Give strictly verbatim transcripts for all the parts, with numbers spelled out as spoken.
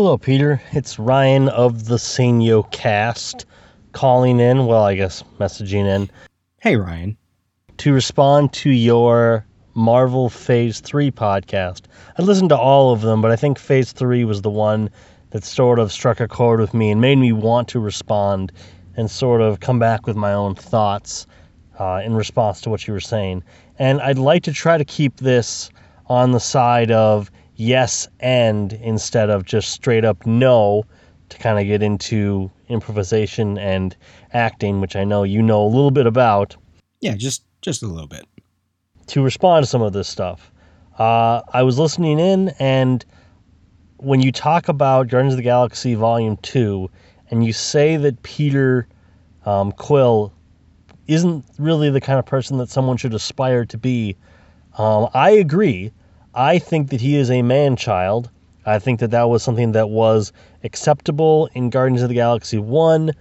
Hello, Peter. It's Ryan of the Sainio Cast calling in, well, I guess messaging in. Hey, Ryan. To respond to your Marvel Phase three podcast. I listened to all of them, but I think Phase three was the one that sort of struck a chord with me and made me want to respond and sort of come back with my own thoughts uh, in response to what you were saying. And I'd like to try to keep this on the side of yes and instead of just straight up no, to kind of get into improvisation and acting, which I know you know a little bit about. Yeah, just, just a little bit. To respond to some of this stuff. Uh, I was listening in, and when you talk about Guardians of the Galaxy Volume two, and you say that Peter um, Quill isn't really the kind of person that someone should aspire to be, um, I agree. I think that he is a man-child. I think that that was something that was acceptable in Guardians of the Galaxy one,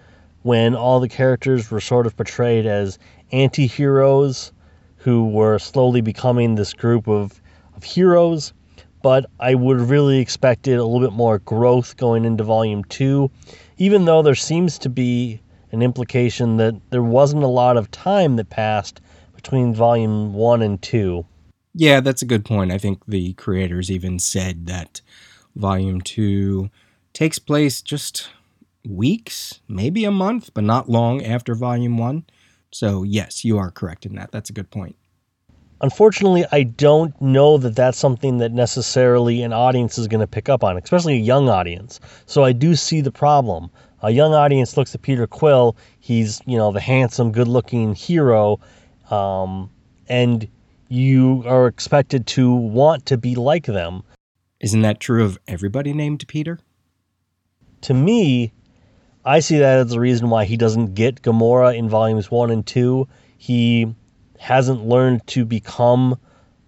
when all the characters were sort of portrayed as anti-heroes who were slowly becoming this group of, of heroes. But I would have really expected a little bit more growth going into Volume two, even though there seems to be an implication that there wasn't a lot of time that passed between Volume one and two. Yeah, that's a good point. I think the creators even said that Volume two takes place just weeks, maybe a month, but not long after Volume one. So yes, you are correct in that. That's a good point. Unfortunately, I don't know that that's something that necessarily an audience is going to pick up on, especially a young audience. So I do see the problem. A young audience looks at Peter Quill. He's, you know, the handsome, good-looking hero, um, and you are expected to want to be like them. Isn't that true of everybody named Peter? To me, I see that as the reason why he doesn't get Gamora in Volumes one and two. He hasn't learned to become,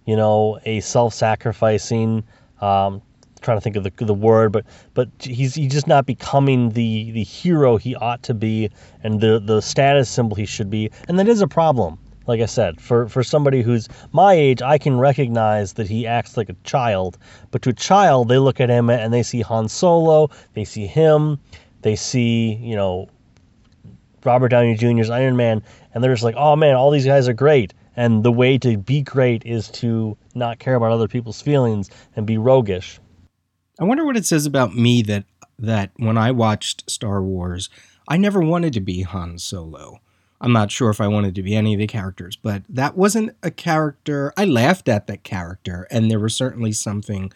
you know, a self-sacrificing, um, trying to think of the the word, but but he's he's just not becoming the, the hero he ought to be and the, the status symbol he should be. And that is a problem. Like I said, for, for somebody who's my age, I can recognize that he acts like a child. But to a child, they look at him and they see Han Solo, they see him, they see, you know, Robert Downey Junior's Iron Man, and they're just like, oh man, all these guys are great. And the way to be great is to not care about other people's feelings and be roguish. I wonder what it says about me that that when I watched Star Wars, I never wanted to be Han Solo. I'm not sure if I wanted to be any of the characters, but that wasn't a character. I laughed at that character, and there was certainly something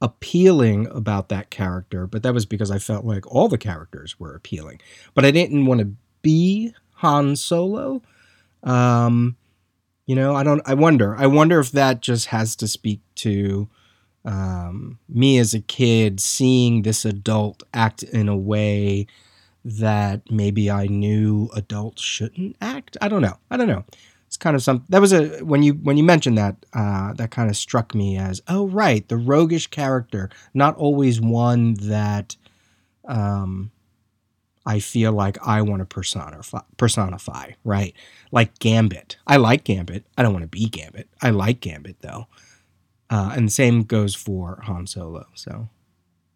appealing about that character, but that was because I felt like all the characters were appealing. But I didn't want to be Han Solo. Um, you know, I don't, I wonder, I wonder if that just has to speak to um, me as a kid, seeing this adult act in a way that maybe I knew adults shouldn't act. I don't know. I don't know. It's kind of some, that was a, when you, when you mentioned that, uh, that kind of struck me as, oh, right. The roguish character, not always one that, um, I feel like I want to personify, personify, right? Like Gambit. I like Gambit. I don't want to be Gambit. I like Gambit though. Uh, and the same goes for Han Solo. So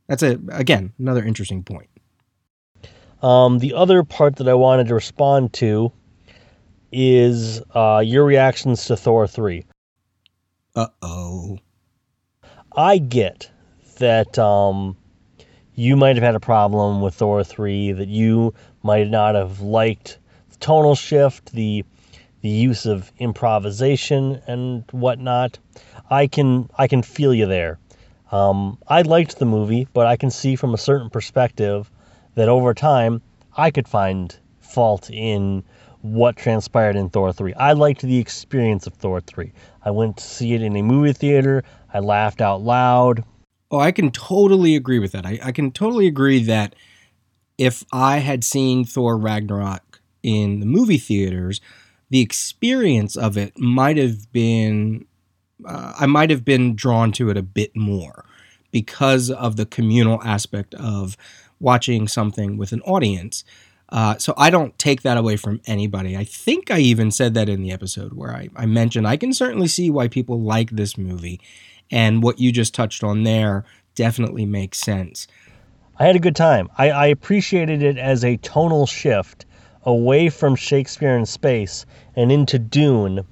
that's a, again, another interesting point. Um, the other part that I wanted to respond to is uh, your reactions to Thor three. Uh-oh. I get that um, you might have had a problem with Thor three, that you might not have liked the tonal shift, the the use of improvisation and whatnot. I can, I can feel you there. Um, I liked the movie, but I can see from a certain perspective that over time, I could find fault in what transpired in Thor three. I liked the experience of Thor three. I went to see it in a movie theater. I laughed out loud. Oh, I can totally agree with that. I, I can totally agree that if I had seen Thor Ragnarok in the movie theaters, the experience of it might have been, uh, I might have been drawn to it a bit more because of the communal aspect of watching something with an audience. Uh, so I don't take that away from anybody. I think I even said that in the episode where I, I mentioned I can certainly see why people like this movie. And what you just touched on there definitely makes sense. I had a good time. I, I appreciated it as a tonal shift away from Shakespeare in Space and into Dune.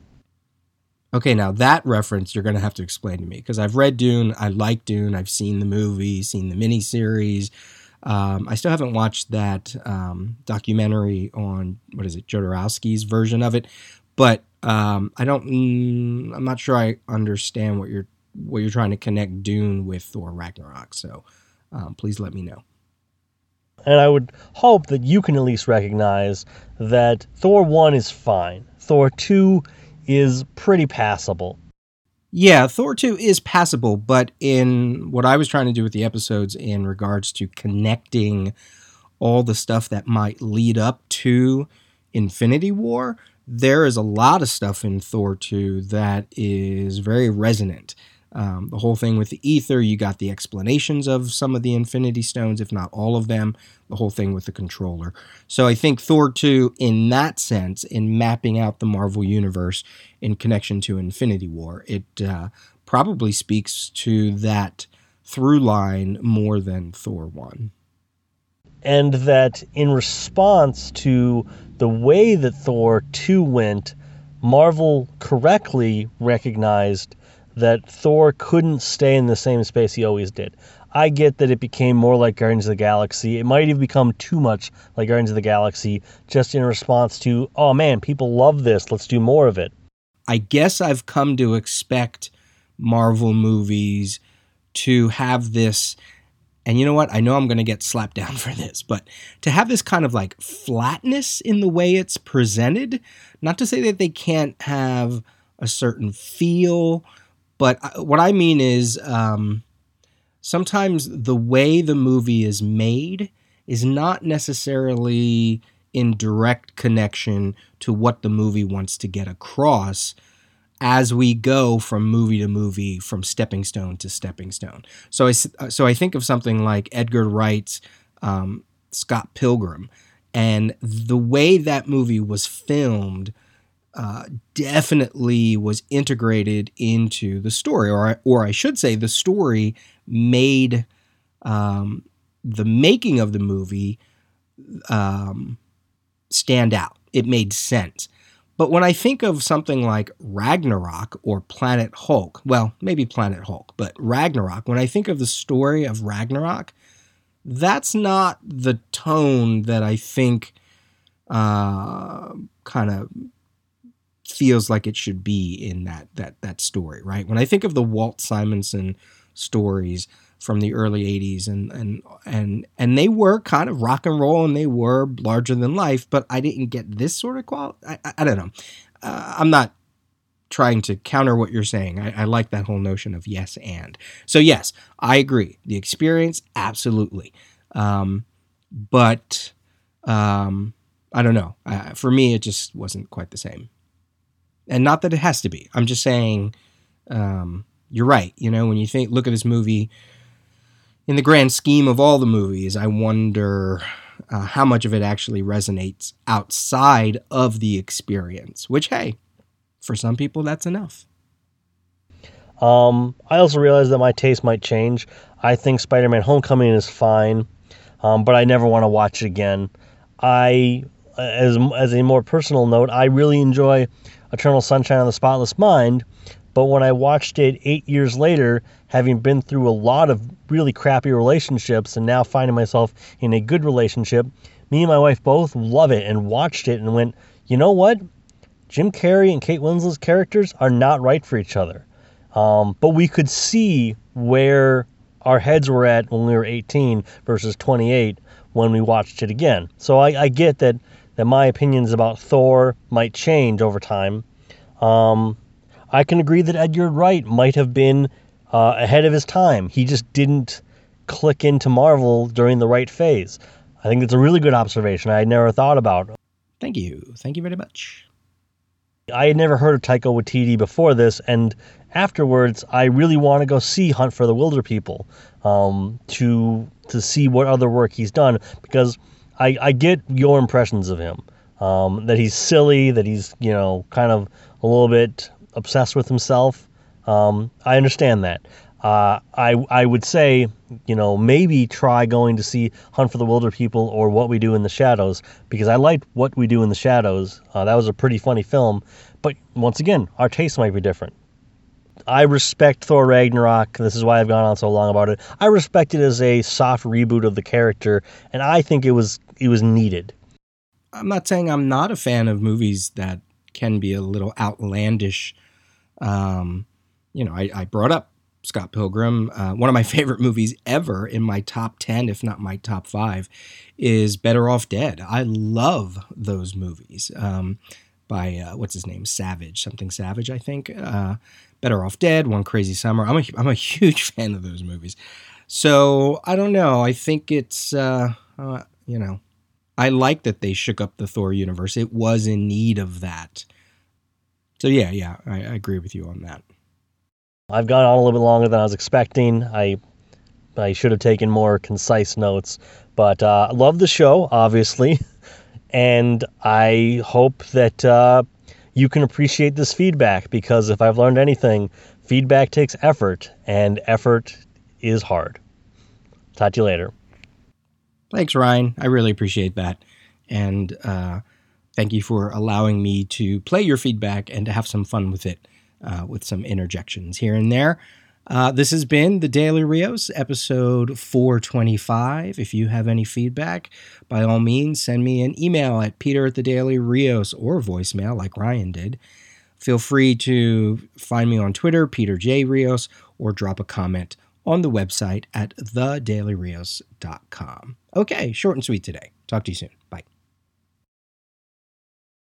Okay, now that reference you're going to have to explain to me, because I've read Dune, I like Dune, I've seen the movie, seen the miniseries. Um, I still haven't watched that um, documentary on, what is it, Jodorowsky's version of it, but um, I don't, mm, I'm not sure I understand what you're, what you're trying to connect Dune with Thor Ragnarok, so um, please let me know. And I would hope that you can at least recognize that Thor one is fine. Thor two is pretty passable. Yeah, Thor two is passable, but in what I was trying to do with the episodes in regards to connecting all the stuff that might lead up to Infinity War, there is a lot of stuff in Thor two that is very resonant. Um, the whole thing with the ether, you got the explanations of some of the Infinity Stones, if not all of them, the whole thing with the controller. So I think Thor two, in that sense, in mapping out the Marvel Universe in connection to Infinity War, it uh, probably speaks to that through line more than Thor one. And that in response to the way that Thor two went, Marvel correctly recognized that Thor couldn't stay in the same space he always did. I get that it became more like Guardians of the Galaxy. It might have become too much like Guardians of the Galaxy, just in response to, oh man, people love this, let's do more of it. I guess I've come to expect Marvel movies to have this, and you know what, I know I'm going to get slapped down for this, but to have this kind of like flatness in the way it's presented, not to say that they can't have a certain feel, but what I mean is um, sometimes the way the movie is made is not necessarily in direct connection to what the movie wants to get across as we go from movie to movie, from stepping stone to stepping stone. So I, so I think of something like Edgar Wright's um, Scott Pilgrim, and the way that movie was filmed Uh, definitely was integrated into the story, or I, or I should say the story made um, the making of the movie um, stand out. It made sense. But when I think of something like Ragnarok or Planet Hulk, well, maybe Planet Hulk, but Ragnarok, when I think of the story of Ragnarok, that's not the tone that I think uh, kind of feels like it should be in that that that story, right? When I think of the Walt Simonson stories from the early eighties, and and and and they were kind of rock and roll, and they were larger than life, but I didn't get this sort of quality. I, I, I don't know. Uh, I'm not trying to counter what you're saying. I, I like that whole notion of yes and. So yes, I agree. The experience, absolutely. Um, but um, I don't know. Uh, for me, it just wasn't quite the same. And not that it has to be. I'm just saying, um, you're right. You know, when you think, look at this movie, in the grand scheme of all the movies, I wonder uh, how much of it actually resonates outside of the experience. Which, hey, for some people, that's enough. Um, I also realize that my taste might change. I think Spider-Man: Homecoming is fine, um, but I never want to watch it again. I, as as a more personal note, I really enjoy Eternal Sunshine of the Spotless Mind, but when I watched it eight years later, having been through a lot of really crappy relationships and now finding myself in a good relationship, me and my wife both love it and watched it and went, you know what? Jim Carrey and Kate Winslet's characters are not right for each other. Um, but we could see where our heads were at when we were eighteen versus twenty-eight when we watched it again. So I, I get that that my opinions about Thor might change over time. Um, I can agree that Edgar Wright might have been uh, ahead of his time. He just didn't click into Marvel during the right phase. I think that's a really good observation I had never thought about. Thank you. Thank you very much. I had never heard of Taika Waititi before this, and afterwards I really want to go see Hunt for the Wilder People um, to, to see what other work he's done, because I, I get your impressions of him, um, that he's silly, that he's, you know, kind of a little bit obsessed with himself. Um, I understand that. Uh, I I would say, you know, maybe try going to see Hunt for the Wilder People or What We Do in the Shadows, because I liked What We Do in the Shadows. Uh, that was a pretty funny film. But once again, our taste might be different. I respect Thor Ragnarok. This is why I've gone on so long about it. I respect it as a soft reboot of the character, and I think it was it was needed. I'm not saying I'm not a fan of movies that can be a little outlandish. Um, you know, I, I brought up Scott Pilgrim. Uh, one of my favorite movies ever, in my top ten, if not my top five, is Better Off Dead. I love those movies um, by, uh, what's his name, Savage, something Savage, I think. Uh, Better Off Dead, One Crazy Summer. I'm a, I'm a huge fan of those movies. So I don't know. I think it's, uh, uh, you know, I like that they shook up the Thor universe. It was in need of that. So yeah, yeah, I, I agree with you on that. I've gone on a little bit longer than I was expecting. I I should have taken more concise notes. But I uh, love the show, obviously. And I hope that uh, you can appreciate this feedback, because if I've learned anything, feedback takes effort, and effort is hard. Talk to you later. Thanks, Ryan. I really appreciate that. And uh, thank you for allowing me to play your feedback and to have some fun with it. Uh, with some interjections here and there. Uh, this has been The Daily Rios, episode four twenty-five. If you have any feedback, by all means, send me an email at peter at TheDailyRios or voicemail like Ryan did. Feel free to find me on Twitter, Peter J. Rios, or drop a comment on the website at The Daily Rios dot com. Okay, short and sweet today. Talk to you soon. Bye.